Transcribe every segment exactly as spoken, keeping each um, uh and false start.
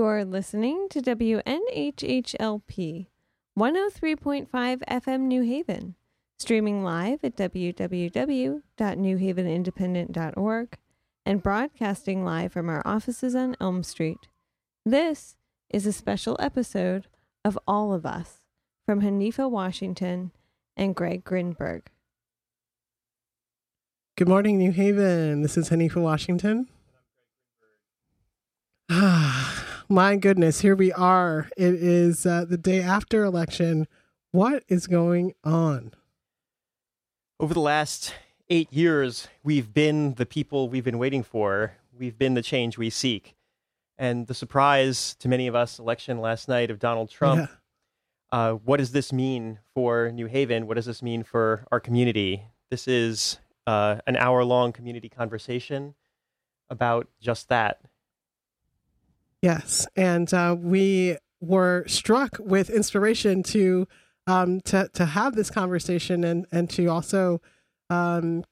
You're listening to W N H H L P one oh three point five F M New Haven, streaming live at w w w dot new haven independent dot org and broadcasting live from our offices on Elm Street. This is a special episode of All of Us from Hanifa Washington and Greg Grinberg. Good morning, New Haven. This is Hanifa Washington. Ah, my goodness, here we are. It is uh, the day after election. What is going on? Over the last eight years, we've been the people we've been waiting for. We've been the change we seek. And the surprise to many of us, election last night of Donald Trump, yeah. uh, what does this mean for New Haven? What does this mean for our community? This is uh, an hour-long community conversation about just that. Yes, and uh, we were struck with inspiration to um, to to have this conversation and and to also um,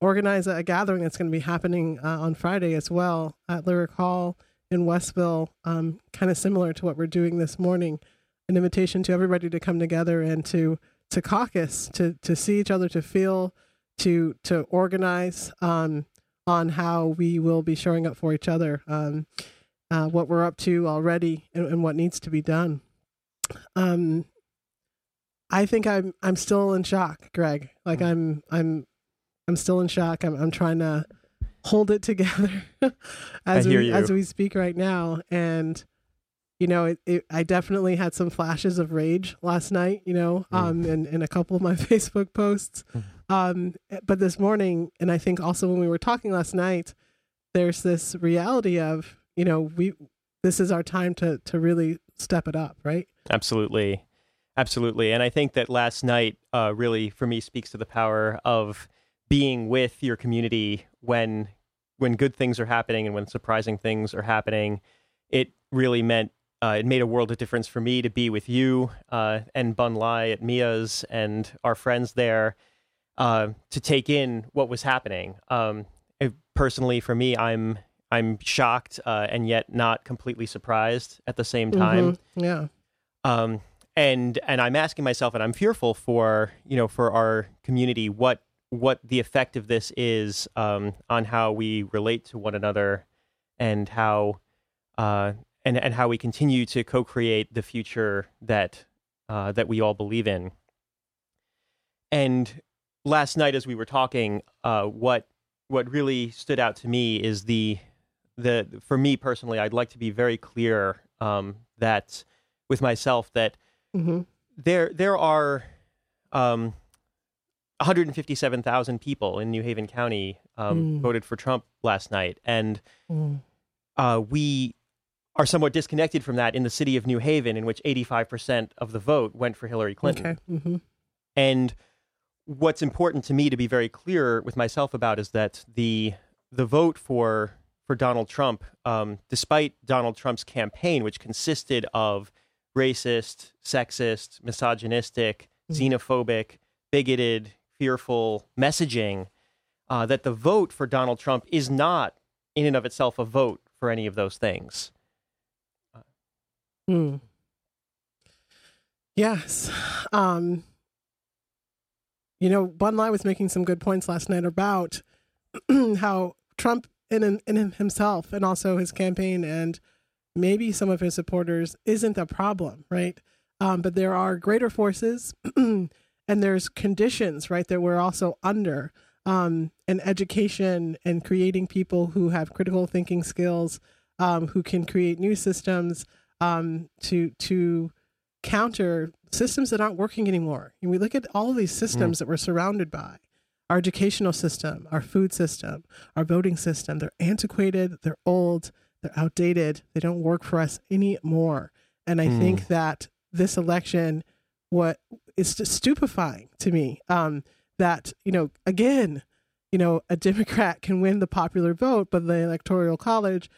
organize a gathering that's going to be happening uh, on Friday as well at Lyric Hall in Westville, um, kind of similar to what we're doing this morning. An invitation to everybody to come together and to to caucus, to to see each other, to feel, to to organize um, on how we will be showing up for each other. Um, Uh, what we're up to already and, and what needs to be done. Um, I think I'm I'm still in shock, Greg. Like I'm I'm I'm still in shock. I'm I'm trying to hold it together as we you. as we speak right now. And you know, it, it, I definitely had some flashes of rage last night. You know, um, mm. in, in a couple of my Facebook posts. Um, but this morning, and I think also when we were talking last night, there's this reality of, you know, we this is our time to to really step it up, right? Absolutely. Absolutely. And I think that last night uh, really, for me, speaks to the power of being with your community when when good things are happening and when surprising things are happening. It really meant, uh, it made a world of difference for me to be with you uh, and Bun Lai at Mia's and our friends there uh, to take in what was happening. Um, it, personally, for me, I'm... I'm shocked uh, and yet not completely surprised at the same time. Mm-hmm. Yeah. Um, and and I'm asking myself, and I'm fearful for, you know, for our community, what what the effect of this is um, on how we relate to one another and how uh, and, and how we continue to co-create the future that uh, that we all believe in. And last night, as we were talking, uh, what what really stood out to me is the The, for me personally, I'd like to be very clear um, that with myself that mm-hmm. there there are um, one hundred fifty-seven thousand people in New Haven County um, mm. voted for Trump last night, and mm. uh, we are somewhat disconnected from that in the city of New Haven, in which eighty-five percent of the vote went for Hillary Clinton. Okay. Mm-hmm. And what's important to me to be very clear with myself about is that the the vote for For Donald Trump, um, despite Donald Trump's campaign, which consisted of racist, sexist, misogynistic, mm-hmm. xenophobic, bigoted, fearful messaging, uh, that the vote for Donald Trump is not in and of itself a vote for any of those things. Mm. Yes. Um, you know, Bun Lai was making some good points last night about how Trump In, in himself and also his campaign and maybe some of his supporters isn't a problem, right? Um, but there are greater forces and there's conditions, right, that we're also under. Um, and education and creating people who have critical thinking skills, um, who can create new systems um, to to counter systems that aren't working anymore. And we look at all of these systems mm. that we're surrounded by. Our educational system, our food system, our voting system, they're antiquated, they're old, they're outdated, they don't work for us anymore. And I mm. think that this election, what is just stupefying to me, um, that, you know, again, you know, a Democrat can win the popular vote, but the Electoral College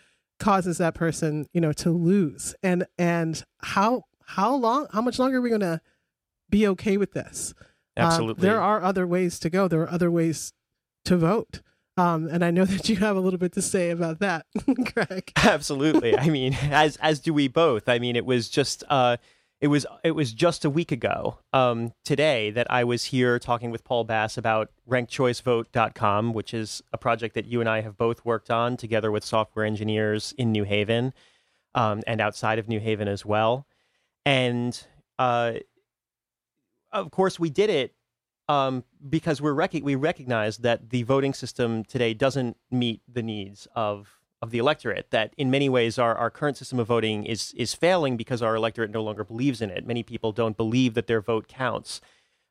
causes that person, you know, to lose. And and how how long, how much longer are we going to be okay with this? Absolutely. Um, there are other ways to go. There are other ways to vote. Um, and I know that you have a little bit to say about that, Greg. Absolutely. I mean, as as do we both. I mean, it was just uh, it was it was just a week ago um, today that I was here talking with Paul Bass about rank choice vote dot com, which is a project that you and I have both worked on together with software engineers in New Haven um, and outside of New Haven as well. And uh, of course, we did it. Um, because we're rec- we recognize that the voting system today doesn't meet the needs of, of the electorate, that in many ways our, our current system of voting is is failing because our electorate no longer believes in it. Many people don't believe that their vote counts.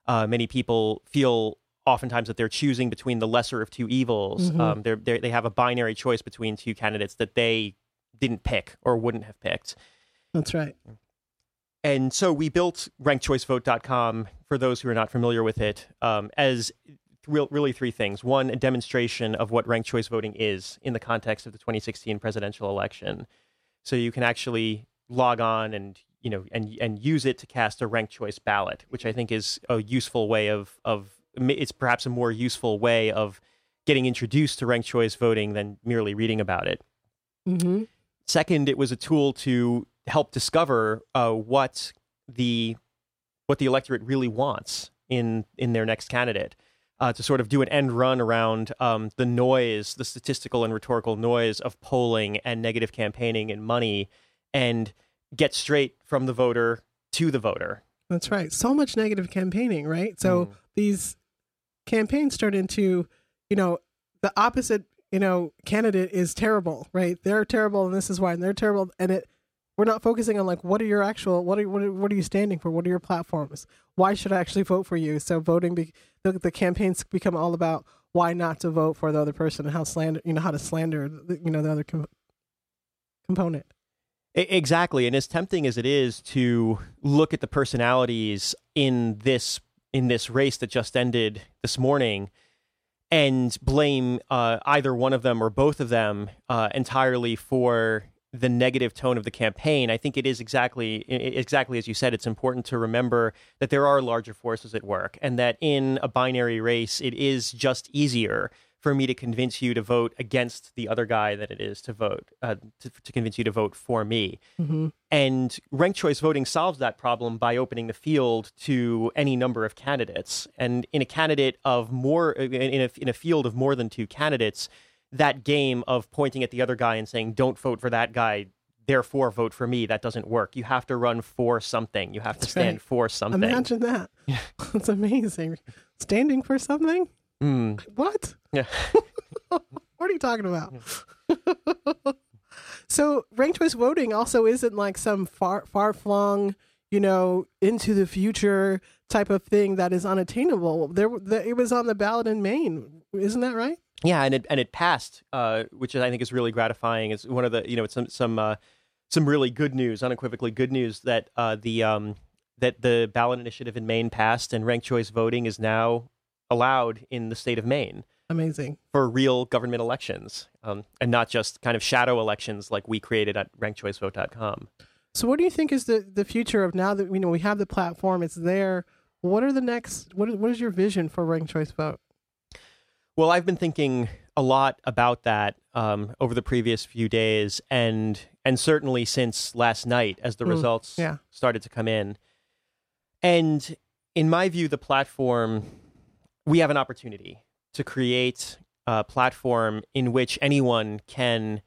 Uh, many people feel oftentimes that they're choosing between the lesser of two evils. Mm-hmm. Um, they're, they're, they have a binary choice between two candidates that they didn't pick or wouldn't have picked. That's right. And so we built rank choice vote dot com, for those who are not familiar with it, um, as real, really three things. One, a demonstration of what ranked choice voting is in the context of the twenty sixteen presidential election. So you can actually log on and, you know, and and use it to cast a ranked choice ballot, which I think is a useful way of, of it's perhaps a more useful way of getting introduced to ranked choice voting than merely reading about it. Mm-hmm. Second, it was a tool to help discover uh, what the what the electorate really wants in in their next candidate, uh, to sort of do an end run around um, the noise, the statistical and rhetorical noise of polling and negative campaigning and money, and get straight from the voter to the voter. That's right. So much negative campaigning, right? So mm. these campaigns turn into, you know, the opposite, you know, candidate is terrible, right? They're terrible, and this is why, and they're terrible, and it. We're not focusing on like, what are your actual, what are, what are, what are you standing for? What are your platforms? Why should I actually vote for you? So voting, be, the, the campaigns become all about why not to vote for the other person and how slander, you know, how to slander, the, you know, the other com- component. Exactly. And as tempting as it is to look at the personalities in this, in this race that just ended this morning and blame uh, either one of them or both of them uh, entirely for the negative tone of the campaign, I think it is exactly exactly as you said. It's important to remember that there are larger forces at work, and that in a binary race, it is just easier for me to convince you to vote against the other guy than it is to vote uh, to, to convince you to vote for me. Mm-hmm. And ranked choice voting solves that problem by opening the field to any number of candidates. And in a candidate of more in a in a field of more than two candidates, that game of pointing at the other guy and saying, don't vote for that guy, therefore vote for me, that doesn't work. You have to run for something. You have That's to stand right. for something. Imagine that. Yeah. That's amazing. Standing for something? Mm. What? Yeah. What are you talking about? Yeah. So ranked choice voting also isn't like some far, far-flung, you know, into the future type of thing that is unattainable. There, the, it was on the ballot in Maine. Isn't that right? Yeah, and it and it passed, uh, which I think is really gratifying. It's one of the, you know, it's some some uh, some really good news, unequivocally good news that uh, the um, that the ballot initiative in Maine passed, and ranked choice voting is now allowed in the state of Maine. Amazing. For real government elections, um, and not just kind of shadow elections like we created at rank choice vote dot com. So, what do you think is the, the future of now that, you know, we have the platform? It's there. What are the next? What what is your vision for ranked choice vote? Well, I've been thinking a lot about that um, over the previous few days, and and certainly since last night as the mm, results yeah. started to come in. And in my view, the platform, we have an opportunity to create a platform in which anyone can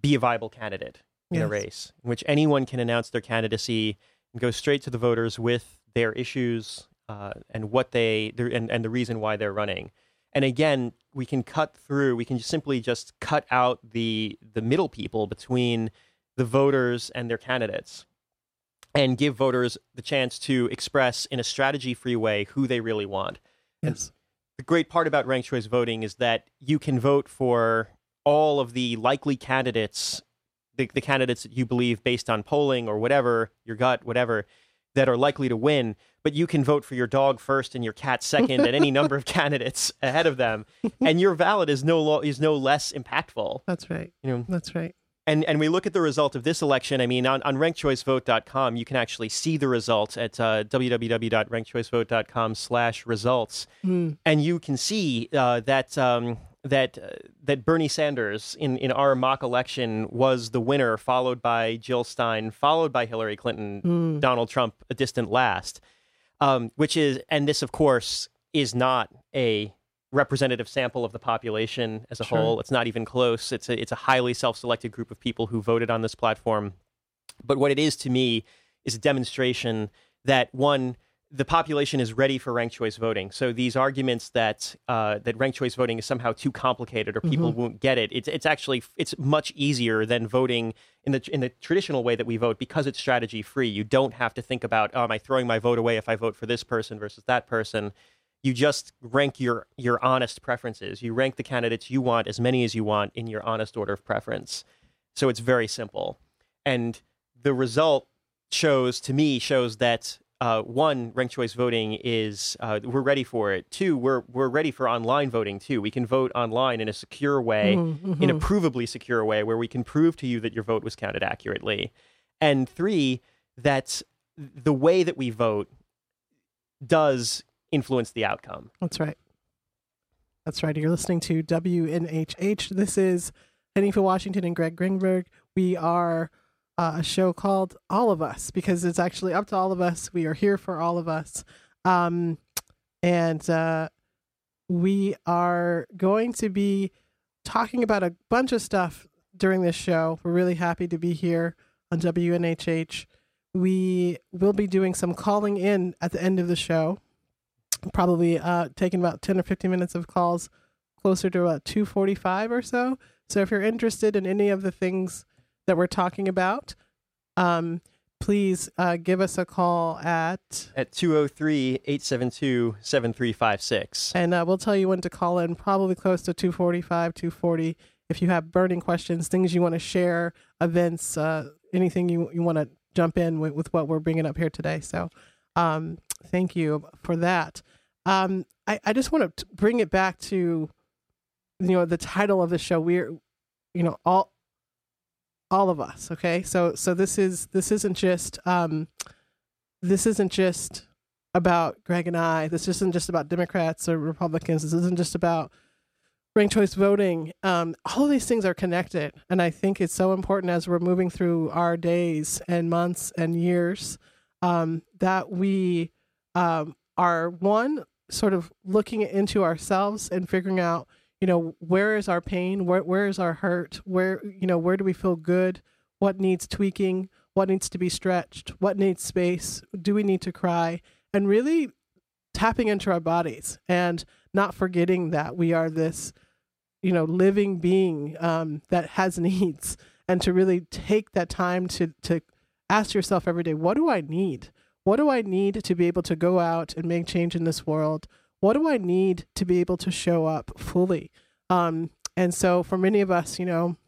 be a viable candidate in yes. a race, in which anyone can announce their candidacy and go straight to the voters with their issues uh, and what they and, and the reason why they're running. And again, we can cut through, we can just simply just cut out the the middle people between the voters and their candidates and give voters the chance to express in a strategy-free way who they really want. Yes. And the great part about ranked choice voting is that you can vote for all of the likely candidates, the, the candidates that you believe based on polling or whatever, your gut, whatever, that are likely to win, but you can vote for your dog first and your cat second and any number of candidates ahead of them, and your ballot is no lo- is no less impactful. That's right. You know, that's right. And and we look at the result of this election. I mean, on, on rank choice vote dot com, you can actually see the results at uh, w w w dot rank choice vote dot com slash results, mm. and you can see uh, that um, that uh, that Bernie Sanders in, in our mock election was the winner, followed by Jill Stein, followed by Hillary Clinton, mm. Donald Trump, a distant last, um, which is, and this, of course, is not a representative sample of the population as a sure. whole. It's not even close. It's a, it's a highly self-selected group of people who voted on this platform. But what it is to me is a demonstration that, one, the population is ready for ranked choice voting. So these arguments that uh, that ranked choice voting is somehow too complicated or people mm-hmm. won't get it, it's it's actually it's much easier than voting in the in the traditional way that we vote, because it's strategy free. You don't have to think about, oh, am I throwing my vote away if I vote for this person versus that person? You just rank your your honest preferences. You rank the candidates you want, as many as you want, in your honest order of preference. So it's very simple. And the result shows, to me, shows that Uh, one, ranked choice voting is, uh, we're ready for it. Two, we're we're ready for online voting, too. We can vote online in a secure way, mm-hmm. in a provably secure way, where we can prove to you that your vote was counted accurately. And three, that the way that we vote does influence the outcome. That's right. That's right. You're listening to W N H H. This is Hanifa Washington and Greg Grinberg. We are... Uh, a show called All of Us, because it's actually up to all of us. We are here for all of us. Um, and uh, we are going to be talking about a bunch of stuff during this show. We're really happy to be here on W N H H. We will be doing some calling in at the end of the show, probably uh, taking about ten or fifteen minutes of calls, closer to about two forty-five or so. So if you're interested in any of the things that we're talking about, um, please uh, give us a call at... At two oh three, eight seven two, seven three five six. And uh, we'll tell you when to call in, probably close to two forty-five, two forty, if you have burning questions, things you want to share, events, uh, anything you, you want to jump in with, with what we're bringing up here today. So um, thank you for that. Um, I, I just want to bring it back to, you know, the title of the show. We're, you know, all... all of us. Okay. So, so this is, this isn't just, um, this isn't just about Greg and I, this isn't just about Democrats or Republicans. This isn't just about ranked choice voting. Um, all of these things are connected. And I think it's so important as we're moving through our days and months and years, um, that we, um, are one sort of looking into ourselves and figuring out, you know, where is our pain? Where where is our hurt? Where, you know, where do we feel good? What needs tweaking? What needs to be stretched? What needs space? Do we need to cry? And really tapping into our bodies and not forgetting that we are this, you know, living being um, that has needs, and to really take that time to to ask yourself every day, what do I need? What do I need to be able to go out and make change in this world? What do I need to be able to show up fully? Um, and so for many of us, you know,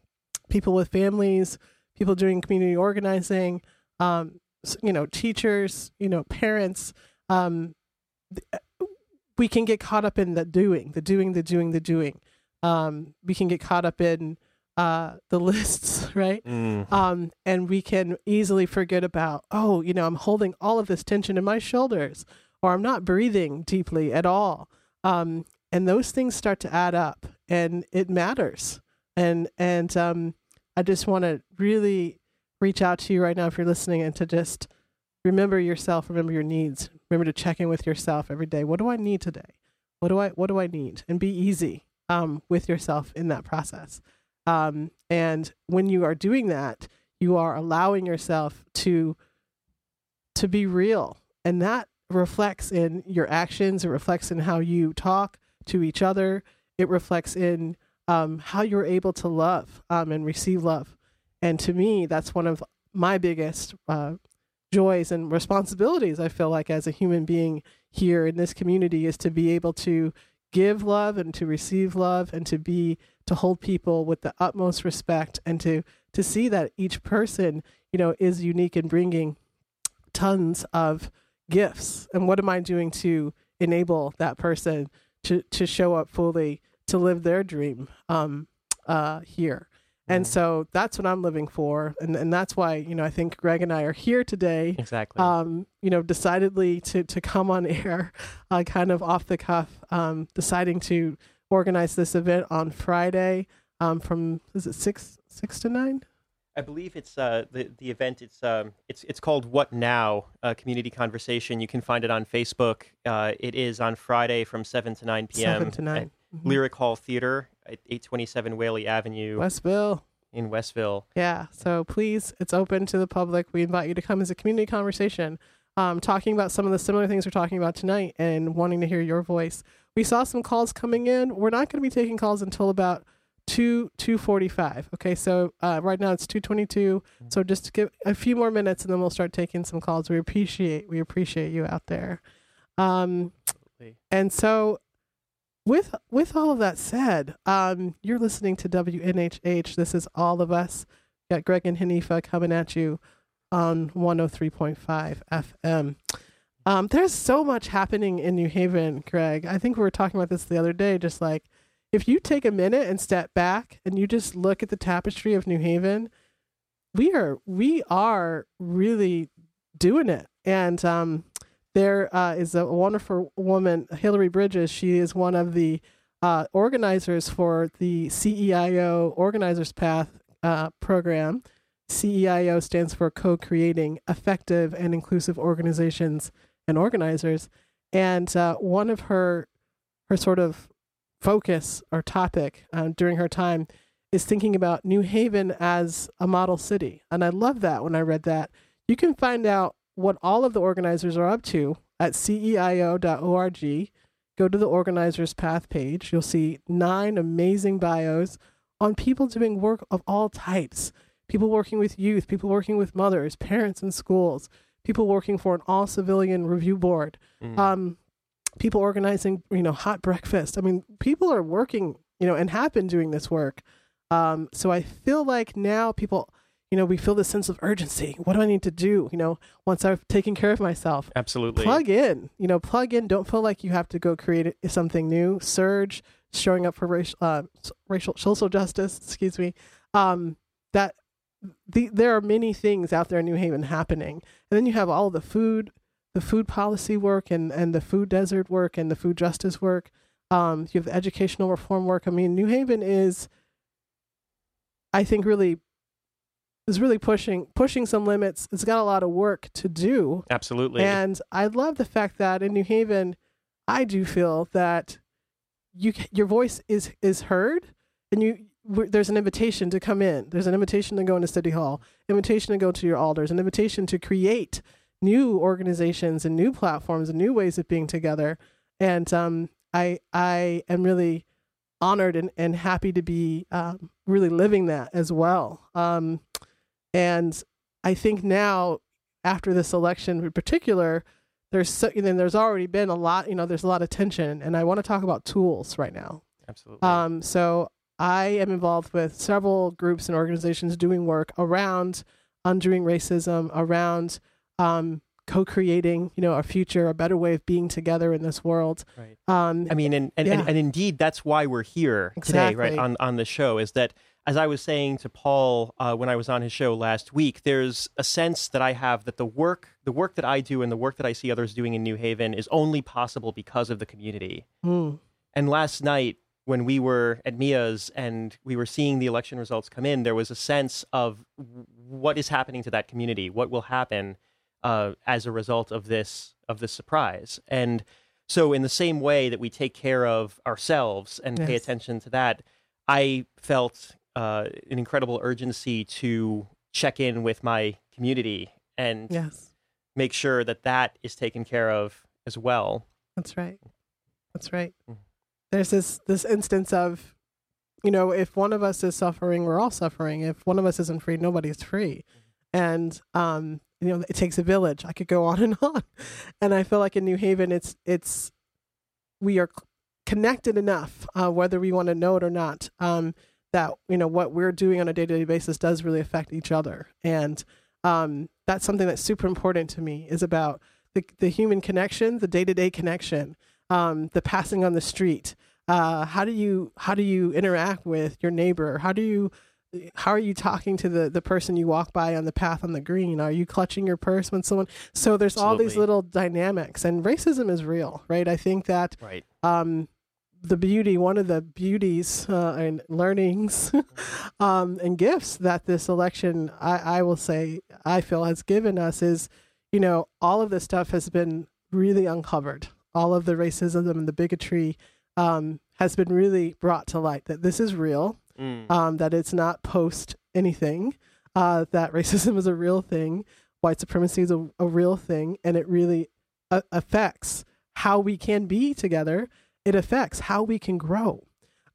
people with families, people doing community organizing, um, you know, teachers, you know, parents, um, we can get caught up in the doing, the doing, the doing, the doing. Um, we can get caught up in uh, the lists, right? Mm. Um, and we can easily forget about, oh, you know, I'm holding all of this tension in my shoulders, or I'm not breathing deeply at all. Um, and those things start to add up, and it matters. And, and, um, I just want to really reach out to you right now, if you're listening, and to just remember yourself, remember your needs, remember to check in with yourself every day. What do I need today? What do I, what do I need? And be easy, um, with yourself in that process. Um, and when you are doing that, you are allowing yourself to, to be real. And that reflects in your actions. It reflects in how you talk to each other. It reflects in um, how you're able to love um, and receive love. And to me, that's one of my biggest uh, joys and responsibilities, I feel like, as a human being here in this community, is to be able to give love and to receive love, and to be, to hold people with the utmost respect, and to, to see that each person, you know, is unique in bringing tons of gifts. And what am I doing to enable that person to, to show up fully, to live their dream um, uh, here? And mm. so that's what I'm living for. And, and that's why, you know, I think Greg and I are here today. Exactly. Um, you know, decidedly to, to come on air, uh, kind of off the cuff, um, deciding to organized this event on Friday um, from, is it six six to nine? I believe it's uh, the the event. It's um it's it's called What Now? A Community Conversation. You can find it on Facebook. Uh, it is on Friday from seven to nine p.m. Seven to nine. Mm-hmm. Lyric Hall Theater, at eight twenty seven Whaley Avenue, Westville. In Westville. Yeah. So please, it's open to the public. We invite you to come as a community conversation, um, talking about some of the similar things we're talking about tonight, and wanting to hear your voice. We saw some calls coming in. We're not going to be taking calls until about two forty-five. Okay, so uh, right now it's two twenty-two. So just give a few more minutes, and then we'll start taking some calls. We appreciate we appreciate you out there. Um, and so, with with all of that said, um, you're listening to W N H H. This is All of Us. We've got Greg and Hanifa coming at you on one oh three point five F M. Um, there's so much happening in New Haven, Greg. I think we were talking about this the other day, just like, if you take a minute and step back and you just look at the tapestry of New Haven, we are we are really doing it. And um, there uh, is a wonderful woman, Hillary Bridges. She is one of the uh, organizers for the C E I O Organizers Path uh, program. C E I O stands for Co-Creating Effective and Inclusive Organizations and Organizers. And uh, one of her her sort of focus or topic um, during her time is thinking about New Haven as a model city. And I love that when I read that. You can find out what all of the organizers are up to at C E I O dot org. Go to the Organizers Path page. You'll see nine amazing bios on people doing work of all types. People working with youth, people working with mothers, parents in schools, people working for an all civilian review board. Mm. Um, people organizing, you know, hot breakfast. I mean, people are working, you know, and have been doing this work. Um, so I feel like now people, you know, we feel this sense of urgency. What do I need to do? You know, once I've taken care of myself. Absolutely. Plug in, you know, plug in. Don't feel like you have to go create something new. Surge, showing up for racial, uh, racial, social justice, excuse me. Um, that the, there are many things out there in New Haven happening. And then you have all the food the food policy work and, and the food desert work and the food justice work. Um, you have the educational reform work. I mean, New Haven is, I think, really is really pushing pushing some limits. It's got a lot of work to do. Absolutely. And I love the fact that in New Haven, I do feel that you your voice is is heard, and you there's an invitation to come in. There's an invitation to go into City Hall, invitation to go to your alders, an invitation to create new organizations and new platforms and new ways of being together. And um, I I am really honored and, and happy to be um, really living that as well. Um, and I think now, after this election in particular, there's so, you know, there's already been a lot, you know, there's a lot of tension. And I want to talk about tools right now. Absolutely. Um, so I am involved with several groups and organizations doing work around undoing racism, around Um, co-creating, you know, a future, a better way of being together in this world. Right. Um, I mean, and and, yeah. and and indeed, that's why we're here exactly. today, right, on, on the show, is that, as I was saying to Paul uh, when I was on his show last week, there's a sense that I have that the work, the work that I do and the work that I see others doing in New Haven is only possible because of the community. Mm. And last night, when we were at Mia's and we were seeing the election results come in, there was a sense of what is happening to that community, what will happen Uh, as a result of this of this surprise. And so in the same way that we take care of ourselves and yes. pay attention to that, I felt uh, an incredible urgency to check in with my community and yes. make sure that that is taken care of as well. That's right. That's right. Mm-hmm. There's this, this instance of, you know, if one of us is suffering, we're all suffering. If one of us isn't free, nobody's free. And um, you know, it takes a village. I could go on and on. And I feel like in New Haven, it's, it's, we are connected enough, uh, whether we want to know it or not, um, that, you know, what we're doing on a day-to-day basis does really affect each other. And um, that's something that's super important to me, is about the, the human connection, the day-to-day connection, um, the passing on the street. Uh, how do you, how do you interact with your neighbor? How do you, How are you talking to the, the person you walk by on the path on the green? Are you clutching your purse when someone... So there's Absolutely. All these little dynamics, and racism is real, right? I think that right. Um, the beauty, one of the beauties uh, and learnings um, and gifts that this election, I, I will say, I feel has given us is, you know, all of this stuff has been really uncovered. All of the racism and the bigotry um, has been really brought to light, that this is real, mm. um, that it's not post anything, uh, that racism is a real thing, white supremacy is a, a real thing, and it really a- affects how we can be together. It affects how we can grow.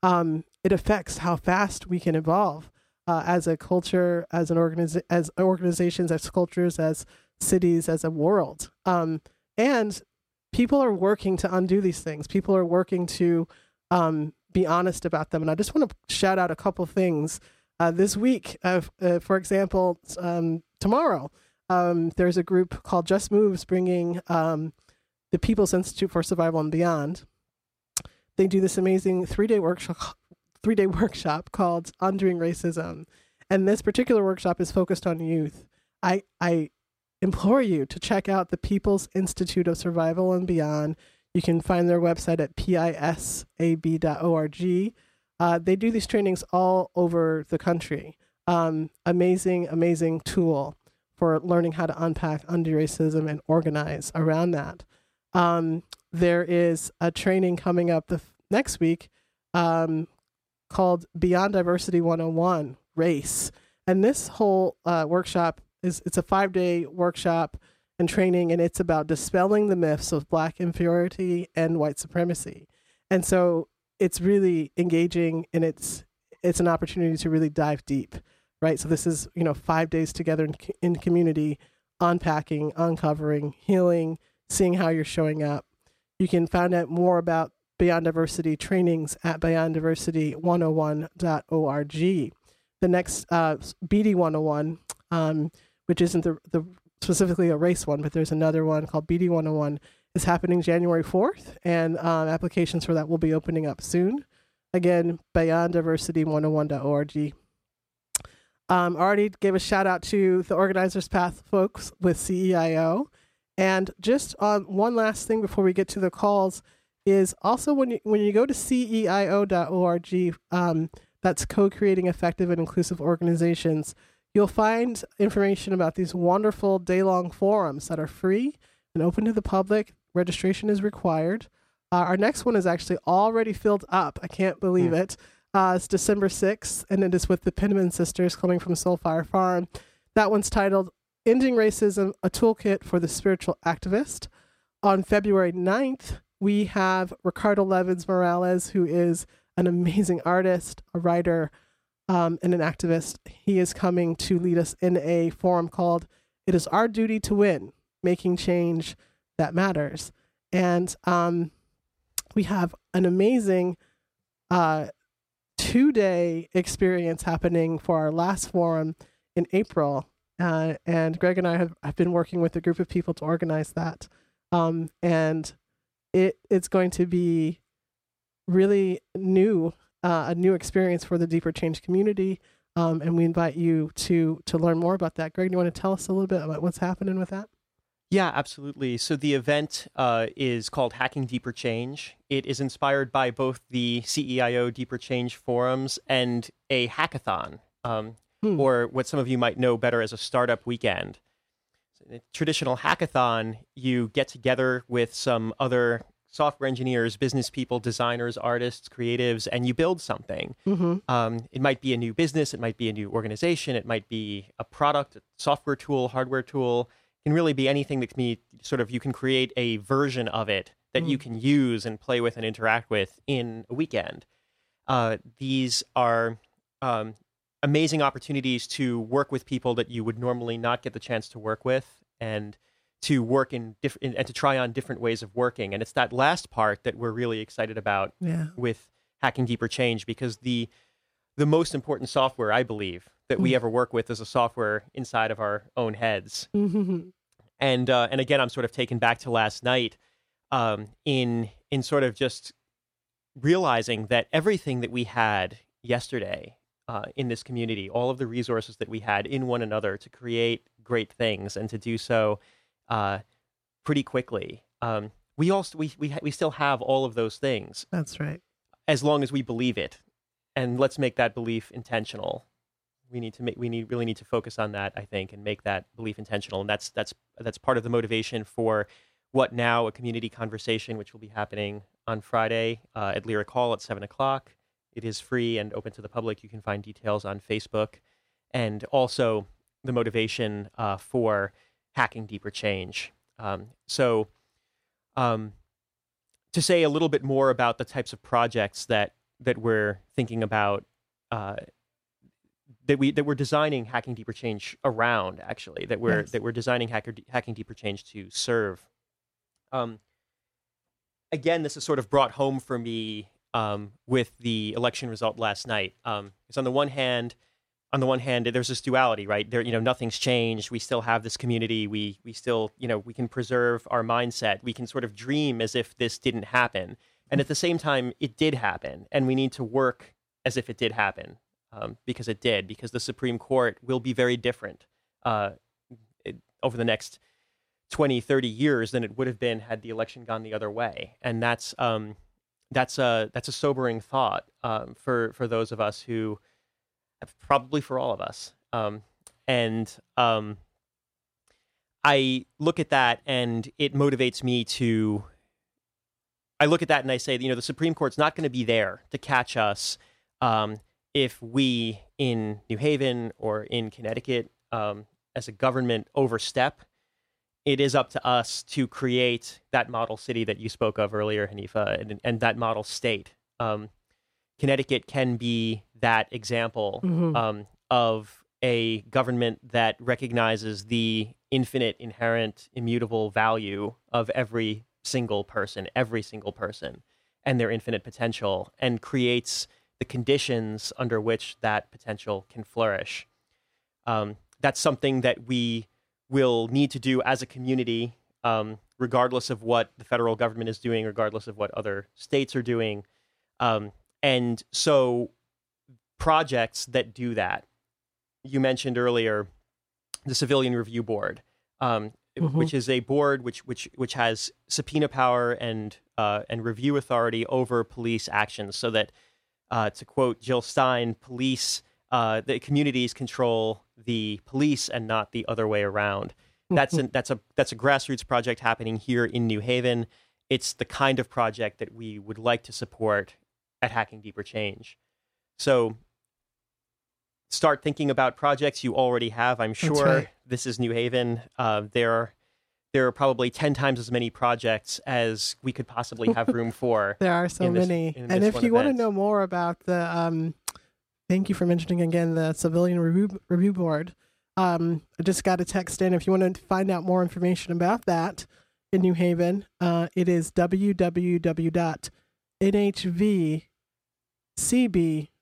Um, it affects how fast we can evolve uh, as a culture, as an organiz- as organizations, as cultures, as cities, as a world. Um, and people are working to undo these things. People are working to um, be honest about them. And I just want to shout out a couple things. Uh, this week, uh, uh, for example, um, tomorrow, um, there's a group called Just Moves bringing um, the People's Institute for Survival and Beyond. They do this amazing three-day workshop, three-day workshop called Undoing Racism, and this particular workshop is focused on youth. I I implore you to check out the People's Institute of Survival and Beyond. You can find their website at pisab dot org. Uh, they do these trainings all over the country. Um, amazing, amazing tool for learning how to unpack undo racism and organize around that. Um, there is a training coming up the f- next week um, called Beyond Diversity one oh one, Race. And this whole uh, workshop is it's a five-day workshop and training, and it's about dispelling the myths of Black inferiority and white supremacy. And so it's really engaging, and it's it's an opportunity to really dive deep, right? So this is, you know, five days together in, in community, unpacking, uncovering, healing, seeing how you're showing up. You can find out more about Beyond Diversity trainings at beyond diversity one oh one dot org. The next uh, B D one oh one, um, which isn't the, the specifically a race one, but there's another one called B D one oh one, is happening January fourth, and um, applications for that will be opening up soon. Again, beyond diversity one oh one dot org. Um, I already gave a shout out to the Organizers Path folks with C E I O. And just um, one last thing before we get to the calls is also when you when you go to C E I O dot org, um, that's co-creating effective and inclusive organizations, you'll find information about these wonderful day-long forums that are free and open to the public. Registration is required. Uh, our next one is actually already filled up. I can't believe mm. it. Uh, it's December sixth, and it is with the Peniman Sisters coming from Soul Fire Farm. That one's titled Ending Racism, a Toolkit for the Spiritual Activist. On February ninth, we have Ricardo Levins Morales, who is an amazing artist, a writer, um, and an activist. He is coming to lead us in a forum called It Is Our Duty to Win, Making Change That Matters. And um, we have an amazing uh, two-day experience happening for our last forum in April. Uh, and Greg and I have, have been working with a group of people to organize that. Um, and it it's going to be really new, uh, a new experience for the Deeper Change community. Um, and we invite you to to learn more about that. Greg, do you want to tell us a little bit about what's happening with that? Yeah, absolutely. So the event uh, is called Hacking Deeper Change. It is inspired by both the C E I O Deeper Change forums and a hackathon. Um Hmm. or what some of you might know better as a startup weekend. So in a traditional hackathon, you get together with some other software engineers, business people, designers, artists, creatives, and you build something. Mm-hmm. Um, it might be a new business. It might be a new organization. It might be a product, a software tool, hardware tool. It can really be anything that can be sort of, you can create a version of it that mm. you can use and play with and interact with in a weekend. Uh, these are... Um, amazing opportunities to work with people that you would normally not get the chance to work with, and to work in different and to try on different ways of working. And it's that last part that we're really excited about yeah. with Hacking Deeper Change, because the the most important software, I believe, that we mm-hmm. ever work with is a software inside of our own heads. Mm-hmm. And uh, and again, I'm sort of taken back to last night um, in in sort of just realizing that everything that we had yesterday Uh, in this community, all of the resources that we had in one another to create great things and to do so uh, pretty quickly. Um, we also we we, ha- we still have all of those things. That's right. as long as we believe it. And let's make that belief intentional. We need to make, we need really need to focus on that, I think, and make that belief intentional. And that's that's that's part of the motivation for What Now, a community conversation, which will be happening on Friday uh, at Lyric Hall at seven o'clock. It is free and open to the public. You can find details on Facebook, and also the motivation uh, for Hacking Deeper Change. Um, so, um, to say a little bit more about the types of projects that that we're thinking about. Uh, that we that we're designing Hacking Deeper Change around, actually, that we're nice. that we're designing hacker, Hacking Deeper Change to serve. Um, again, this is sort of brought home for me um, with the election result last night. Um, because on the one hand, on the one hand, there's this duality, right? There, you know, nothing's changed. We still have this community. We we still, you know, we can preserve our mindset. We can sort of dream as if this didn't happen, and at the same time, it did happen, and we need to work as if it did happen. Um, because it did, because the Supreme Court will be very different uh, it, over the next twenty, thirty years than it would have been had the election gone the other way. And that's um, that's a that's a sobering thought um, for for those of us who, probably for all of us. Um, and um, I look at that, and it motivates me to. I look at that and I say, you know, the Supreme Court's not going to be there to catch us. Um, If we in New Haven or in Connecticut, um, as a government, overstep, it is up to us to create that model city that you spoke of earlier, Hanifa, and, and that model state. Um, Connecticut can be that example mm-hmm. um, of a government that recognizes the infinite, inherent, immutable value of every single person, every single person, and their infinite potential, and creates the conditions under which that potential can flourish. Um, that's something that we will need to do as a community, um, regardless of what the federal government is doing, regardless of what other states are doing. Um, and so projects that do that, you mentioned earlier, the Civilian Review Board, um, mm-hmm. which is a board which which which has subpoena power and uh, and review authority over police actions, so that Uh, to quote Jill Stein, police, uh, the communities control the police and not the other way around. That's a, that's a that's a grassroots project happening here in New Haven. It's the kind of project that we would like to support at Hacking Deeper Change. So start thinking about projects you already have. I'm sure right. This is New Haven. Uh, there are there are probably ten times as many projects as we could possibly have room for. There are so this, many. And if you event. want to know more about the, um, thank you for mentioning again, the Civilian Review, Review Board. Um, I just got a text in. If you want to find out more information about that in New Haven, uh, it is w w w dot n h v c b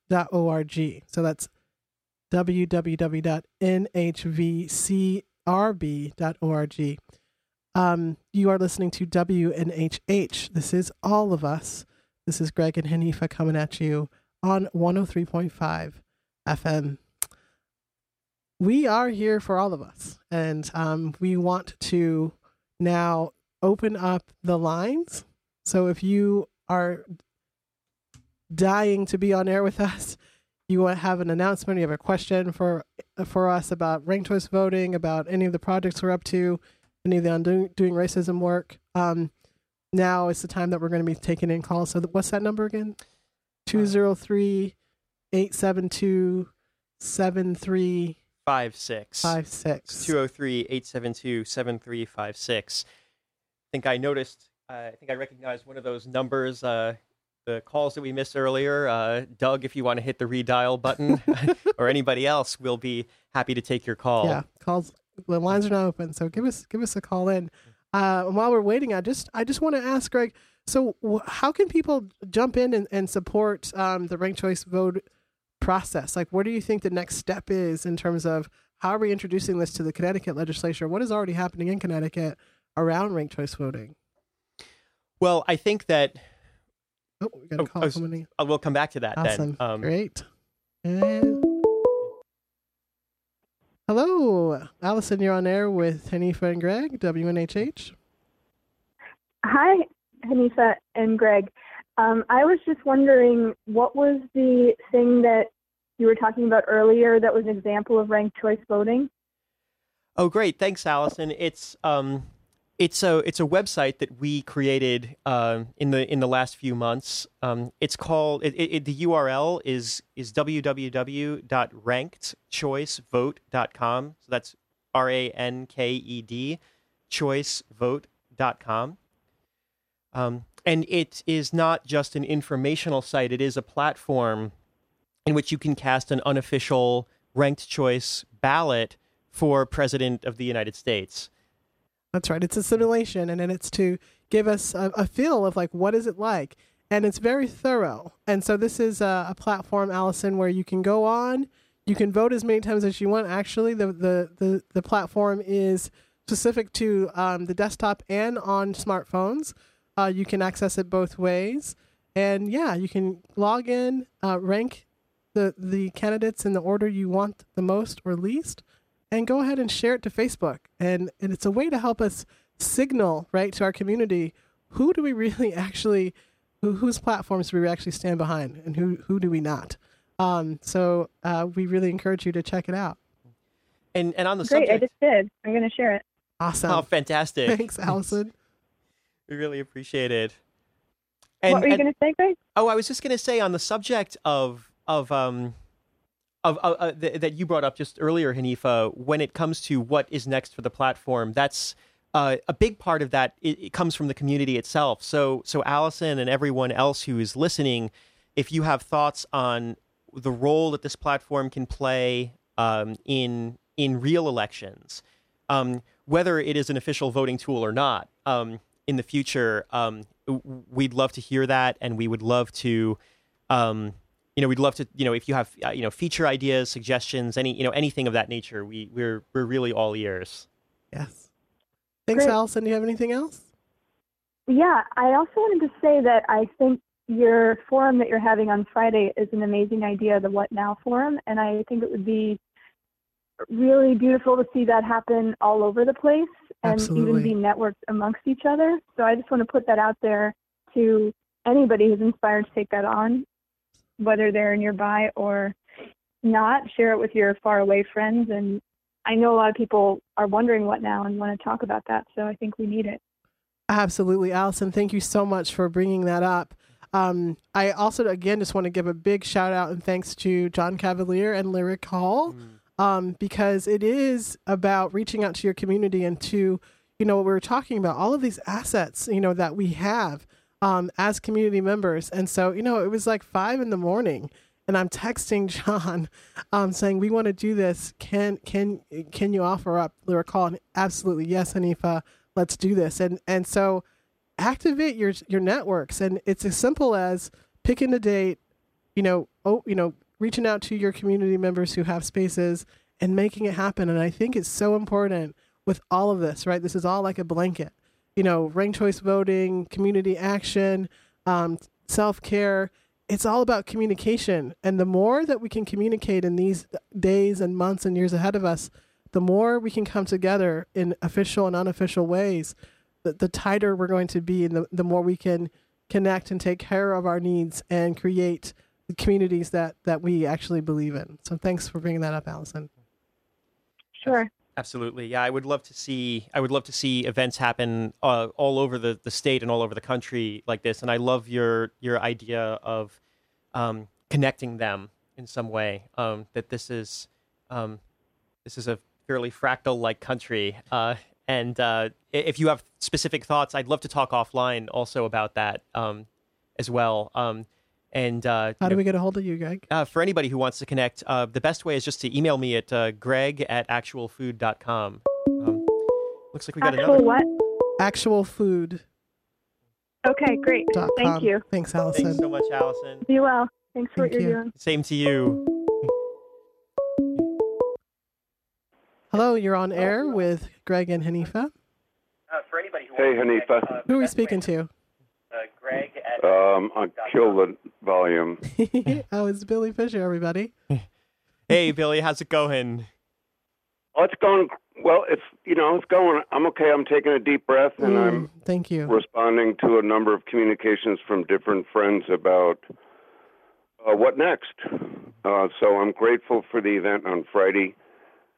dot org. So that's w w w dot n h v c r b dot org. Um, you are listening to W N H H. This is All of Us. This is Greg and Hanifa coming at you on one oh three point five F M. We are here for all of us, and um, we want to now open up the lines. So if you are dying to be on air with us, you want to have an announcement, you have a question for for us about ranked choice voting, about any of the projects we're up to, any of the undoing doing racism work. Um, now is the time that we're going to be taking in calls. So th- what's that number again? two oh three, eight seven two, seven three five six. two oh three, eight seven two, seven three five six. I think I noticed, uh, I think I recognized one of those numbers, uh, the calls that we missed earlier. Uh, Doug, if you want to hit the redial button or anybody else, we'll be happy to take your call. Yeah, calls. The lines are not open, so give us give us a call in. Uh, and while we're waiting, I just I just want to ask Greg. So, wh- how can people jump in and, and support um, the ranked choice vote process? Like, what do you think the next step is in terms of how are we introducing this to the Connecticut legislature? What is already happening in Connecticut around ranked choice voting? Well, I think that oh, we got a call from me. We'll come back to that. Awesome. Then. Um, great. And... Hello, Allison, you're on air with Hanifa and Greg, W N H H. Hi, Hanifa and Greg. Um, I was just wondering, what was the thing that you were talking about earlier that was an example of ranked choice voting? Oh, great. Thanks, Allison. It's um, it's a it's a website that we created uh, in the in the last few months. Um, it's called it, it, the U R L is is w w w dot ranked choice vote dot com. So that's R A N K E D choice vote dot com. Um, and it is not just an informational site. It is a platform in which you can cast an unofficial ranked choice ballot for President of the United States. That's right. It's a simulation, and then it's to give us a, a feel of, like, what is it like? And it's very thorough. And so this is a, a platform, Allison, where you can go on. You can vote as many times as you want. Actually, the the, the, the platform is specific to um, the desktop and on smartphones. Uh, you can access it both ways. And, yeah, you can log in, uh, rank the, the candidates in the order you want the most or least, and go ahead and share it to Facebook. And, and it's a way to help us signal, right, to our community, who do we really actually, who, whose platforms do we actually stand behind, and who, who do we not? Um, so uh, we really encourage you to check it out. And and on the Great, subject... Great, I just did. I'm going to share it. Awesome. Oh, fantastic. Thanks, Allison. We really appreciate it. And, what were you going to say, Greg? Oh, I was just going to say, on the subject of of um of uh, uh, th- that you brought up just earlier, Hanifa, when it comes to what is next for the platform, that's uh, a big part of that. It, it comes from the community itself. So, so Allison and everyone else who is listening, if you have thoughts on the role that this platform can play um, in in real elections, um, whether it is an official voting tool or not, um, in the future, um, we'd love to hear that, and we would love to, um, you know, we'd love to, you know, if you have, uh, you know, feature ideas, suggestions, any, you know, anything of that nature, we we're we're really all ears. Yes. Thanks, Great. Allison. Do you have anything else? Yeah, I also wanted to say that I think your forum that you're having on Friday is an amazing idea, the What Now Forum, and I think it would be really beautiful to see that happen all over the place. And Absolutely. Even be networked amongst each other. So I just want to put that out there to anybody who's inspired to take that on, whether they're nearby or not. Share it with your faraway friends. And I know a lot of people are wondering what now and want to talk about that. So I think we need it. Absolutely. Allison, thank you so much for bringing that up. Um, I also, again, just want to give a big shout out and thanks to John Cavalier and Lyric Hall. Mm. Um, because it is about reaching out to your community and to, you know, what we were talking about, all of these assets, you know, that we have um, as community members. And so, you know, it was like five in the morning and I'm texting John um, saying, we want to do this. Can can can you offer up Lyric Hall? And absolutely. Yes, Hanifa, let's do this. And and so activate your your networks. And it's as simple as picking a date, you know, oh, you know, reaching out to your community members who have spaces and making it happen. And I think it's so important with all of this, right? This is all like a blanket, you know, ranked choice voting, community action, um, self-care. It's all about communication. And the more that we can communicate in these days and months and years ahead of us, the more we can come together in official and unofficial ways, the, the tighter we're going to be and the, the more we can connect and take care of our needs and create communities that, that we actually believe in. So thanks for bringing that up, Allison. Sure. Absolutely. Yeah, I would love to see, I would love to see events happen uh, all over the, the state and all over the country like this. And I love your, your idea of um, connecting them in some way, um, that this is, um, this is a fairly fractal like country. Uh, and uh, if you have specific thoughts, I'd love to talk offline also about that um, as well. Um, And uh, how do know, we get a hold of you, Greg? Uh, for anybody who wants to connect, uh, the best way is just to email me at uh, greg at actual food dot com. Um, looks like we got Actual another. What? Actual food. Okay, great. Dot Thank com. You. Thanks, Allison. Thanks so much, Allison. Be well. Thanks for Thank what you're you. Doing. Same to you. Hello, you're on air oh, with Greg and Hanifa. Uh, for anybody who hey, wants Hanifa. To connect, uh, who are we speaking to? Uh, Greg at um, I'll kill the volume. Oh, it's Billy Fisher, everybody. Hey, Billy, how's it going? Oh, it's going well. It's you know, it's going. I'm okay. I'm taking a deep breath, and mm, I'm thank you responding to a number of communications from different friends about uh, what next. Uh, so I'm grateful for the event on Friday,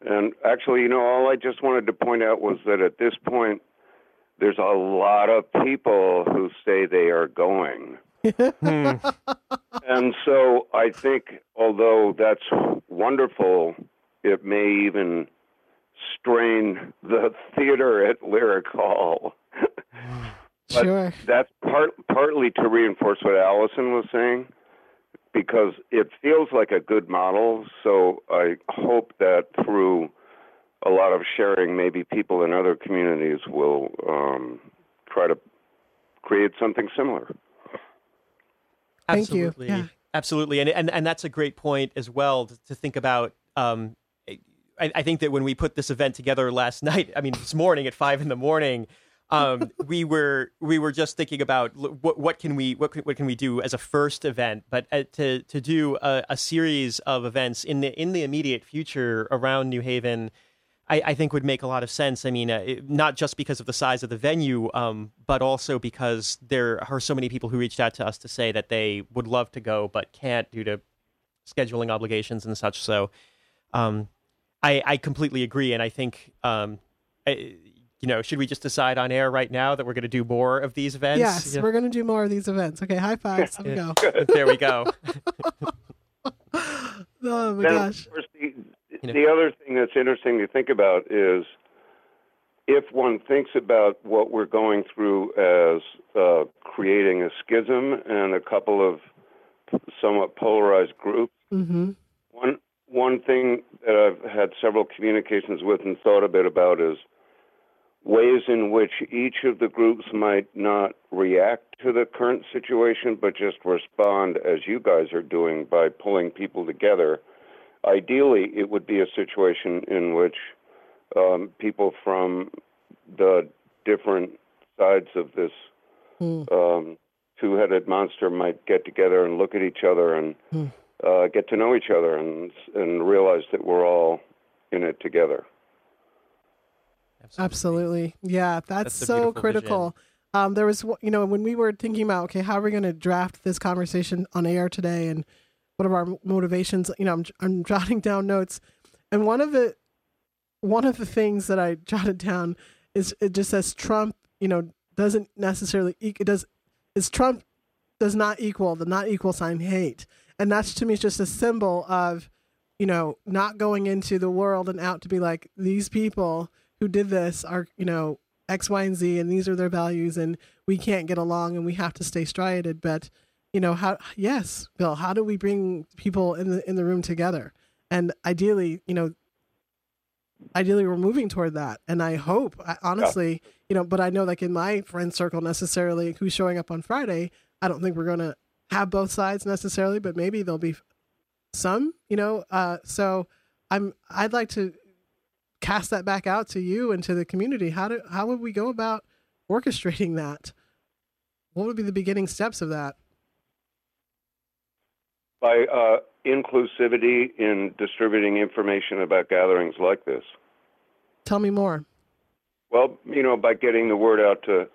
and actually, you know, all I just wanted to point out was that at this point, there's a lot of people who say they are going. mm. And so I think, although that's wonderful, it may even strain the theater at Lyric Hall. But sure. That's part, partly to reinforce what Allison was saying, because it feels like a good model. So I hope that through a lot of sharing, maybe people in other communities will um, try to create something similar. Absolutely. Thank you. Yeah. Absolutely. And, and and that's a great point as well to, to think about. Um, I, I think that when we put this event together last night, I mean, this morning at five in the morning, um, we were we were just thinking about what, what can we what can, what can we do as a first event, but uh, to to do a, a series of events in the in the immediate future around New Haven, I, I think would make a lot of sense. I mean, uh, it, not just because of the size of the venue, um, but also because there are so many people who reached out to us to say that they would love to go but can't due to scheduling obligations and such. So um, I, I completely agree. And I think, um, I, you know, should we just decide on air right now that we're going to do more of these events? Yes, yeah. We're going to do more of these events. Okay, high fives. There we go. There we go. Oh, my gosh. The other thing that's interesting to think about is if one thinks about what we're going through as uh, creating a schism and a couple of somewhat polarized groups, mm-hmm. one one thing that I've had several communications with and thought a bit about is ways in which each of the groups might not react to the current situation, but just respond as you guys are doing by pulling people together. Ideally, it would be a situation in which um, people from the different sides of this mm. um, two-headed monster might get together and look at each other and mm. uh, get to know each other and and realize that we're all in it together. Absolutely. Absolutely. Yeah, that's, that's so critical. Um, there was, you know, when we were thinking about, okay, how are we going to draft this conversation on air today and what are our motivations? You know, I'm, I'm jotting down notes, and one of the one of the things that I jotted down is it just says Trump. You know, doesn't necessarily it does. Is Trump does not equal the not equal sign hate, and that's to me is just a symbol of, you know, not going into the world and out to be like these people who did this are, you know, X, Y, and Z, and these are their values, and we can't get along, and we have to stay strided, but. You know how? Yes, Bill. How do we bring people in the in the room together? And ideally, you know, ideally we're moving toward that. And I hope, I, honestly, yeah. you know. But I know, like in my friend circle, necessarily who's showing up on Friday, I don't think we're going to have both sides necessarily. But maybe there'll be some, you know. Uh, so I'm. I'd like to cast that back out to you and to the community. How do? How would we go about orchestrating that? What would be the beginning steps of that? By uh, inclusivity in distributing information about gatherings like this. Tell me more. Well, you know, by getting the word out to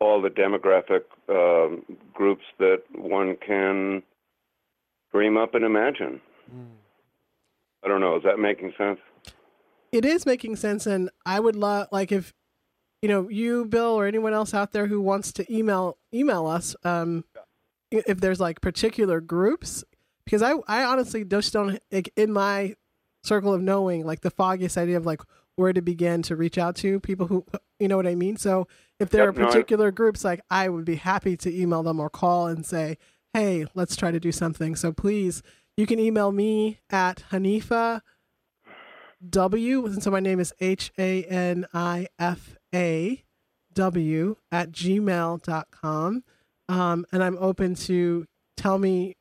all the demographic uh, groups that one can dream up and imagine. Mm. I don't know. Is that making sense? It is making sense. And I would love, like, if, you know, you, Bill, or anyone else out there who wants to email, email us, um, yeah. if there's like particular groups. Because I, I honestly just don't, like, in my circle of knowing, like the foggiest idea of like where to begin to reach out to people who, you know what I mean? So if there yep, are particular no, I... groups, like I would be happy to email them or call and say, hey, let's try to do something. So please, you can email me at Hanifa W, and so my name is H A N I F A W at gmail dot com. Um, and I'm open to tell me,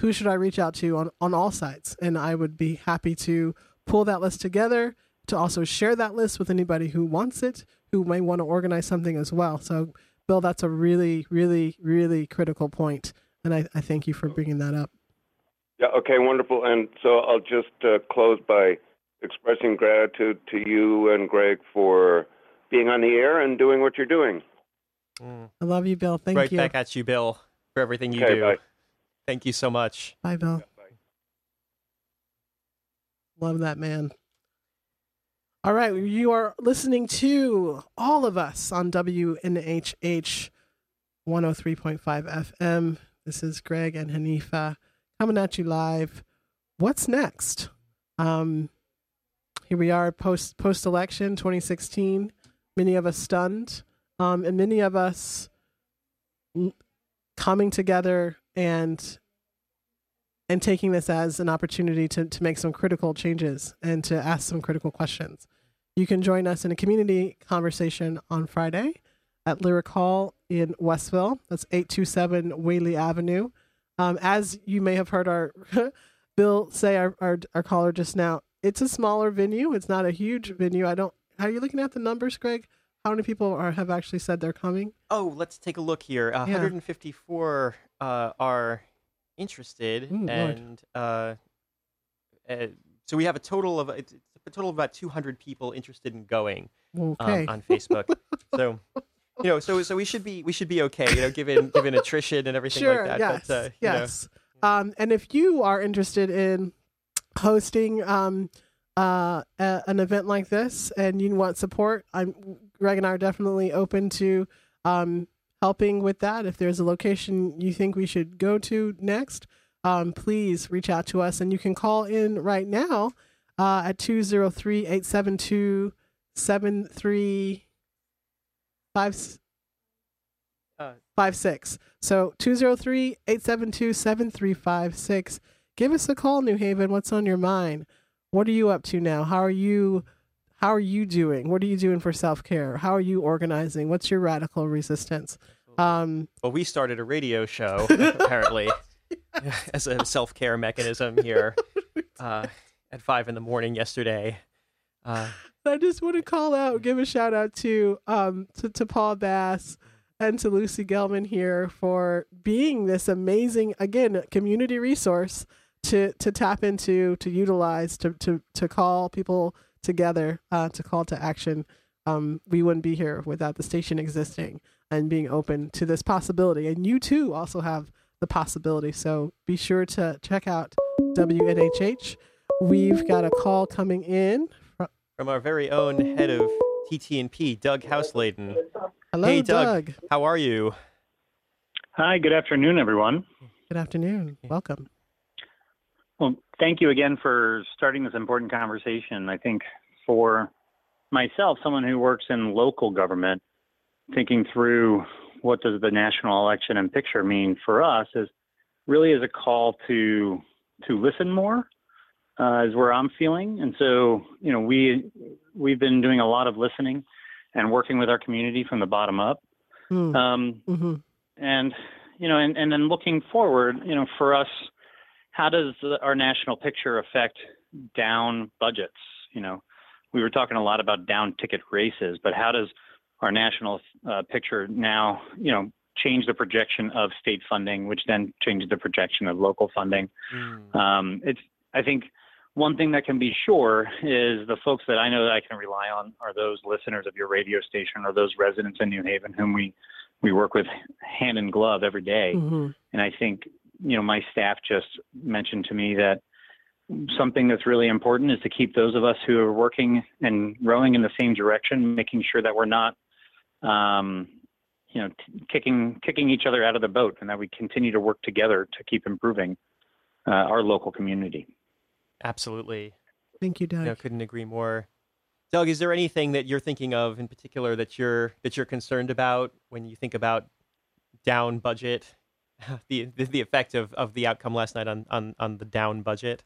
who should I reach out to on, on all sides? And I would be happy to pull that list together, to also share that list with anybody who wants it, who may want to organize something as well. So, Bill, that's a really, really, really critical point. And I, I thank you for bringing that up. Yeah, okay, wonderful. And so I'll just uh, close by expressing gratitude to you and Greg for being on the air and doing what you're doing. Mm. I love you, Bill. Thank right you. Right back at you, Bill, for everything you okay, do. Bye. Thank you so much. Bye, Bill. Yeah, bye. Love that man. All right. You are listening to all of us on W N H H one oh three point five F M. This is Greg and Hanifa coming at you live. What's next? Um, here we are post post election twenty sixteen. Many of us stunned, um, and many of us coming together and and taking this as an opportunity to, to make some critical changes and to ask some critical questions. You can join us in a community conversation on Friday at Lyric Hall in Westville. That's eight two seven Whaley Avenue. Um, as you may have heard our Bill say, our, our our caller just now, it's a smaller venue. It's not a huge venue. I don't. Are you looking at the numbers, Greg? How many people are have actually said they're coming? Oh, let's take a look here. Uh, yeah. one hundred fifty-four uh, are interested, Ooh, and uh, uh, so we have a total of it's a total of about two hundred people interested in going okay. um, on Facebook. So. You know, so so we should be we should be okay, you know, given given attrition and everything sure, like that. Yes, but, uh, yes. You know. Um, and if you are interested in hosting um, uh, a, an event like this and you want support, I'm Greg and I are definitely open to um, helping with that. If there's a location you think we should go to next, um, please reach out to us, and you can call in right now uh, at two oh three, eight seven two, seven three. Five, uh, five six. So two oh three, eight seven two, seven three five six. Give us a call, New Haven. What's on your mind? What are you up to now? How are you? How are you doing? What are you doing for self-care? How are you organizing? What's your radical resistance? Um, well, we started a radio show apparently as a self-care mechanism here uh, at five in the morning yesterday. Uh, I just want to call out, give a shout out to um to, to Paul Bass and to Lucy Gelman here for being this amazing, again, community resource to to tap into, to utilize, to to, to call people together, uh, to call to action. Um, we wouldn't be here without the station existing and being open to this possibility. And you too also have the possibility. So be sure to check out W N H H. We've got a call coming in from our very own head of T T and P, Doug Hausladen. Hello, hey, Doug. Doug. How are you? Hi, good afternoon, everyone. Good afternoon. Welcome. Well, thank you again for starting this important conversation. I think for myself, someone who works in local government, thinking through what does the national election and picture mean for us is really is a call to to listen more. Uh, is where I'm feeling. And so, you know, we, we've been doing a lot of listening and working with our community from the bottom up. Mm. Um, mm-hmm. And, you know, and, and then looking forward, you know, for us, how does the, our national picture affect down budgets? You know, we were talking a lot about down ticket races, but how does our national uh, picture now, you know, change the projection of state funding, which then changes the projection of local funding? Mm. Um, it's, I think, one thing that can be sure is the folks that I know that I can rely on are those listeners of your radio station or those residents in New Haven whom we, we work with hand in glove every day. Mm-hmm. And I think, you know, my staff just mentioned to me that something that's really important is to keep those of us who are working and rowing in the same direction, making sure that we're not, um, you know, t- kicking, kicking each other out of the boat, and that we continue to work together to keep improving uh, our local community. Absolutely. Thank you, Doug. No, couldn't agree more. Doug, is there anything that you're thinking of in particular that you're that you're concerned about when you think about down budget, the the, the effect of, of the outcome last night on, on, on the down budget?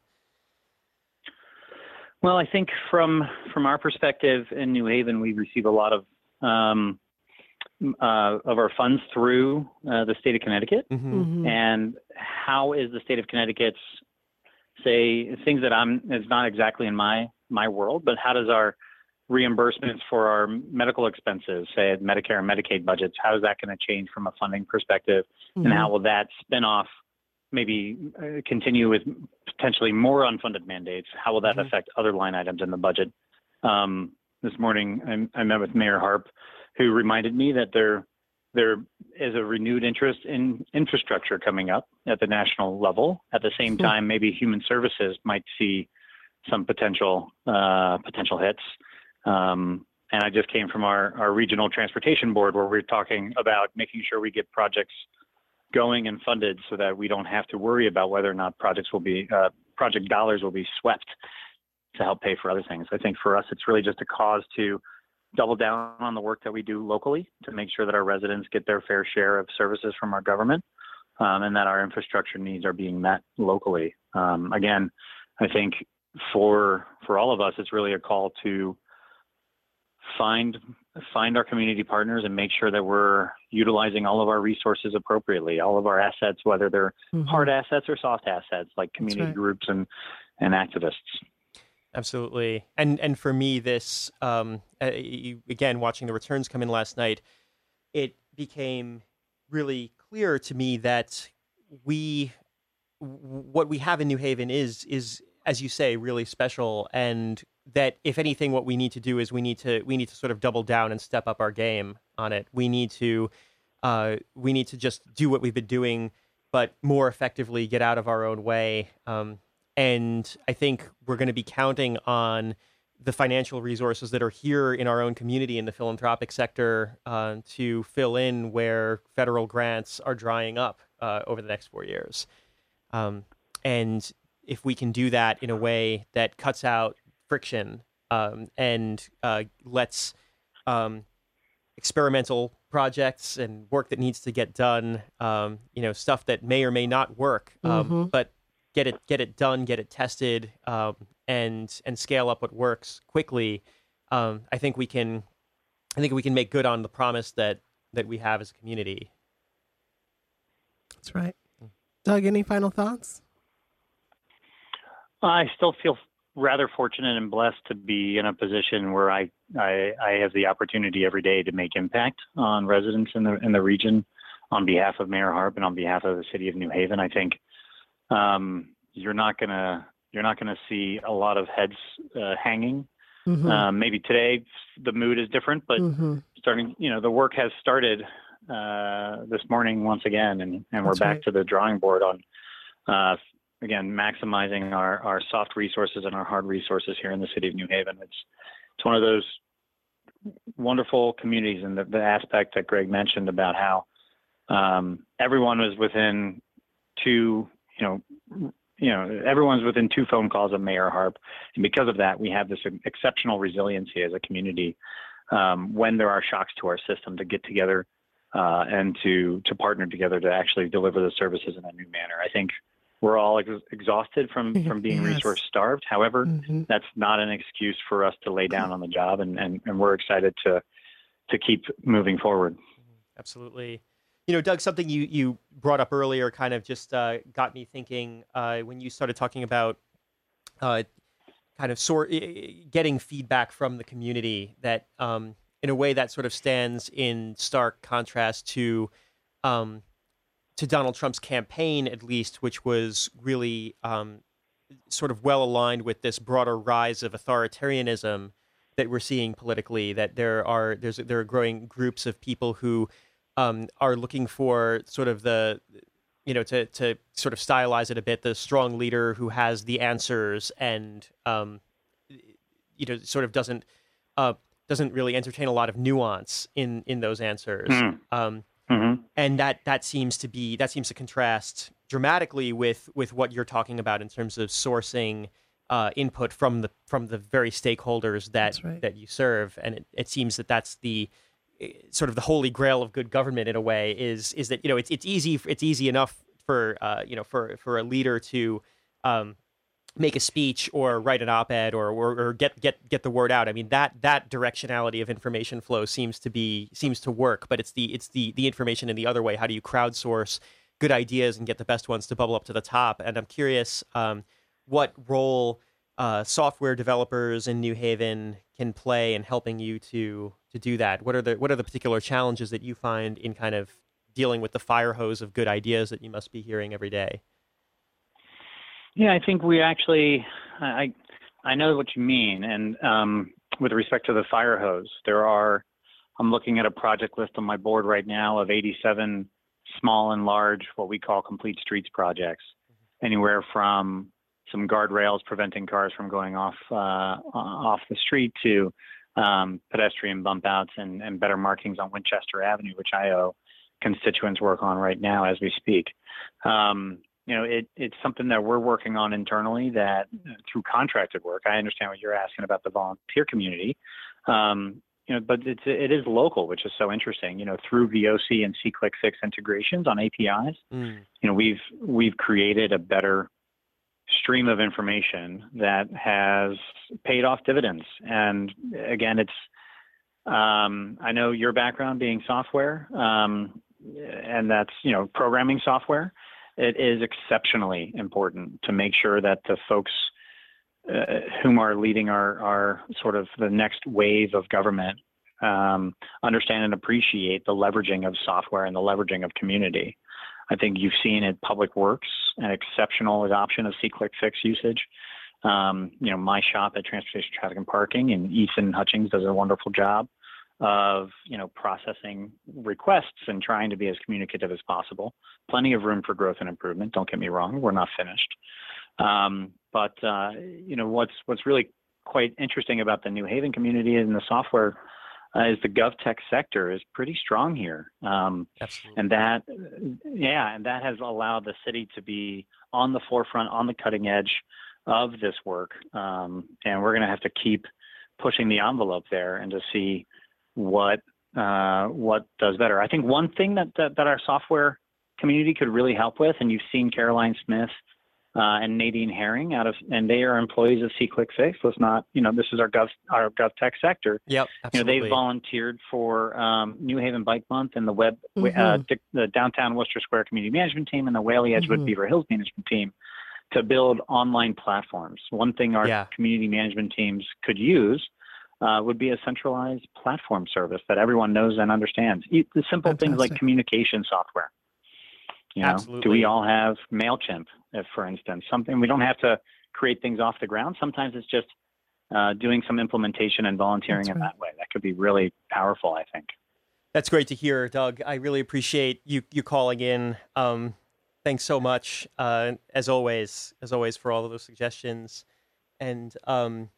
Well, I think from from our perspective in New Haven, we receive a lot of um, uh, of our funds through uh, the state of Connecticut, mm-hmm. Mm-hmm. and how is the state of Connecticut's say things that I'm is not exactly in my my world, but how does our reimbursements for our medical expenses, say at Medicare and Medicaid budgets, how is that going to change from a funding perspective, mm-hmm. and how will that spin off maybe uh, continue with potentially more unfunded mandates? How will that mm-hmm. affect other line items in the budget? Um, this morning, I, I met with Mayor Harp, who reminded me that there there is a renewed interest in infrastructure coming up at the national level. At the same mm-hmm. time, maybe human services might see some potential uh, potential hits. Um, and I just came from our, our regional transportation board, where we're talking about making sure we get projects going and funded so that we don't have to worry about whether or not projects will be, uh, project dollars will be swept to help pay for other things. I think for us, it's really just a cause to double down on the work that we do locally to make sure that our residents get their fair share of services from our government, um, and that our infrastructure needs are being met locally. Um, again, I think for for all of us, it's really a call to find find our community partners and make sure that we're utilizing all of our resources appropriately, all of our assets, whether they're mm-hmm. hard assets or soft assets, like community right. groups and, and activists. Absolutely. And and for me, this, um, again, watching the returns come in last night, it became really clear to me that we, what we have in New Haven is, is as you say, really special, and that if anything, what we need to do is we need to we need to sort of double down and step up our game on it. We need to uh, we need to just do what we've been doing, but more effectively, get out of our own way. Um, and I think we're going to be counting on the financial resources that are here in our own community in the philanthropic sector uh, to fill in where federal grants are drying up uh, over the next four years. Um, and if we can do that in a way that cuts out friction um, and uh, lets um, experimental projects and work that needs to get done, um, you know, stuff that may or may not work, um, mm-hmm. but get it get it done, get it tested, um, and and scale up what works quickly. Um, I think we can, I think we can make good on the promise that that we have as a community. That's right, Doug. Any final thoughts? I still feel rather fortunate and blessed to be in a position where I, I I have the opportunity every day to make impact on residents in the in the region on behalf of Mayor Harp and on behalf of the city of New Haven. I think um, you're not gonna you're not gonna see a lot of heads uh, hanging. Mm-hmm. Uh, maybe today the mood is different, but mm-hmm. starting you know the work has started uh, this morning once again, and, and we're That's back right. to the drawing board on. Uh, Again, maximizing our, our soft resources and our hard resources here in the city of New Haven. It's it's one of those wonderful communities, and the, the aspect that Greg mentioned about how um, everyone was within two, you know, you know, everyone's within two phone calls of Mayor Harp, and because of that, we have this exceptional resiliency as a community um, when there are shocks to our system to get together uh, and to to partner together to actually deliver the services in a new manner. I think. We're all ex- exhausted from, from being yes. resource starved. However, mm-hmm. that's not an excuse for us to lay down on the job, and, and, and we're excited to to keep moving forward. Absolutely. You know, Doug, something you, you brought up earlier kind of just uh, got me thinking uh, when you started talking about uh, kind of sort getting feedback from the community that um, in a way that sort of stands in stark contrast to um, to Donald Trump's campaign, at least, which was really um, sort of well aligned with this broader rise of authoritarianism that we're seeing politically, that there are there's there are growing groups of people who um, are looking for sort of the, you know, to to sort of stylize it a bit, the strong leader who has the answers and, um, you know, sort of doesn't uh, doesn't really entertain a lot of nuance in, in those answers. Mm. Um Mm-hmm. And that, that seems to be that seems to contrast dramatically with, with what you're talking about in terms of sourcing uh, input from the from the very stakeholders that right. that you serve. And it, it seems that that's the sort of the holy grail of good government in a way is is that you know it's it's easy it's easy enough for uh, you know for, for a leader to um, make a speech or write an op-ed or, or or get get get the word out. I mean that that directionality of information flow seems to be seems to work, but it's the it's the the information in the other way. How do you crowdsource good ideas and get the best ones to bubble up to the top? And I'm curious um, what role uh, software developers in New Haven can play in helping you to to do that. What are the what are the particular challenges that you find in kind of dealing with the fire hose of good ideas that you must be hearing every day? Yeah, I think we actually, I I know what you mean. And um, with respect to the fire hose, there are, I'm looking at a project list on my board right now of eighty-seven small and large, what we call complete streets projects, anywhere from some guardrails preventing cars from going off uh, off the street to um, pedestrian bump outs and, and better markings on Winchester Avenue, which I owe constituents work on right now as we speak. Um, you know, it, it's something that we're working on internally that through contracted work. I understand what you're asking about the volunteer community, um, you know, but it's, it is local, which is so interesting, you know, through V O C and SeeClickFix integrations on A P Is, mm. you know, we've, we've created a better stream of information that has paid off dividends. And again, it's, um, I know your background being software, um, and that's, you know, programming software. It is exceptionally important to make sure that the folks uh, whom are leading our, our sort of the next wave of government um, understand and appreciate the leveraging of software and the leveraging of community. I think you've seen at Public Works an exceptional adoption of SeeClickFix usage. Um, you know, my shop at Transportation, Traffic, and Parking, and Ethan Hutchings does a wonderful job of, you know, processing requests and trying to be as communicative as possible. Plenty of room for growth and improvement. Don't get me wrong, we're not finished. Um, but, uh, you know, what's what's really quite interesting about the New Haven community and the software uh, is the GovTech sector is pretty strong here. Um, Absolutely. And that, yeah, and that has allowed the city to be on the forefront, on the cutting edge of this work. Um, and we're going to have to keep pushing the envelope there and to see what uh, what does better. I think one thing that, that, that our software community could really help with, and you've seen Caroline Smith uh, and Nadine Herring out of, and they are employees of SeeClickFix. Let's not, you know, this is our gov our GovTech sector. Yep, absolutely. You know, they volunteered for um, New Haven Bike Month and the web, mm-hmm. uh, the downtown Worcester Square Community Management Team and the Whaley Edgewood mm-hmm. Beaver Hills Management Team to build online platforms. One thing our yeah. community management teams could use Uh, would be a centralized platform service that everyone knows and understands. The simple Fantastic. Things like communication software. You know, Absolutely. Do we all have MailChimp, if, for instance? Something we don't have to create things off the ground. Sometimes it's just uh, doing some implementation and volunteering That's in right. that way. That could be really powerful, I think. That's great to hear, Doug. I really appreciate you you calling in. Um, thanks so much, uh, as always, as always, for all of those suggestions. And... Um,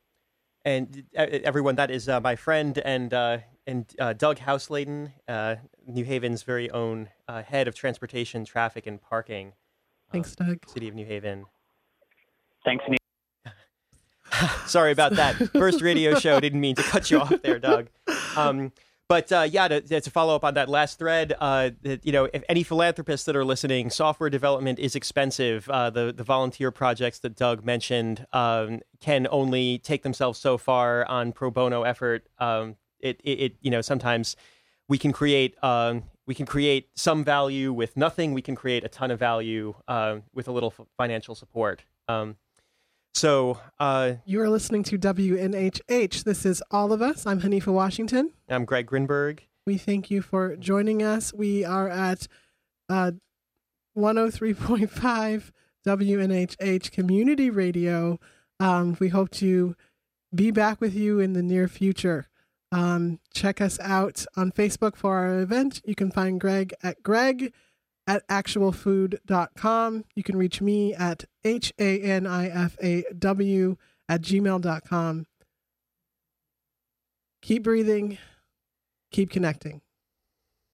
And everyone, that is uh, my friend and uh, and uh, Doug Hausladen, uh, New Haven's very own uh, head of transportation, traffic, and parking. Thanks, um, Doug. City of New Haven. Thanks, New Sorry about that. First radio show. Didn't mean to cut you off there, Doug. Um, but uh, yeah, to, to follow up on that last thread, uh, that, you know, if any philanthropists that are listening, software development is expensive. Uh, the the volunteer projects that Doug mentioned um, can only take themselves so far on pro bono effort. Um, it, it it you know sometimes we can create um, we can create some value with nothing. We can create a ton of value uh, with a little f financial support. Um, So uh, you are listening to W N H H. This is All of Us. I'm Hanifa Washington. I'm Greg Grinberg. We thank you for joining us. We are at uh, one oh three point five W N H H Community Radio. Um, we hope to be back with you in the near future. Um, check us out on Facebook for our event. You can find Greg at Greg. at actual food dot com. You can reach me at H A N I F A W at gmail dot com. Keep breathing. Keep connecting.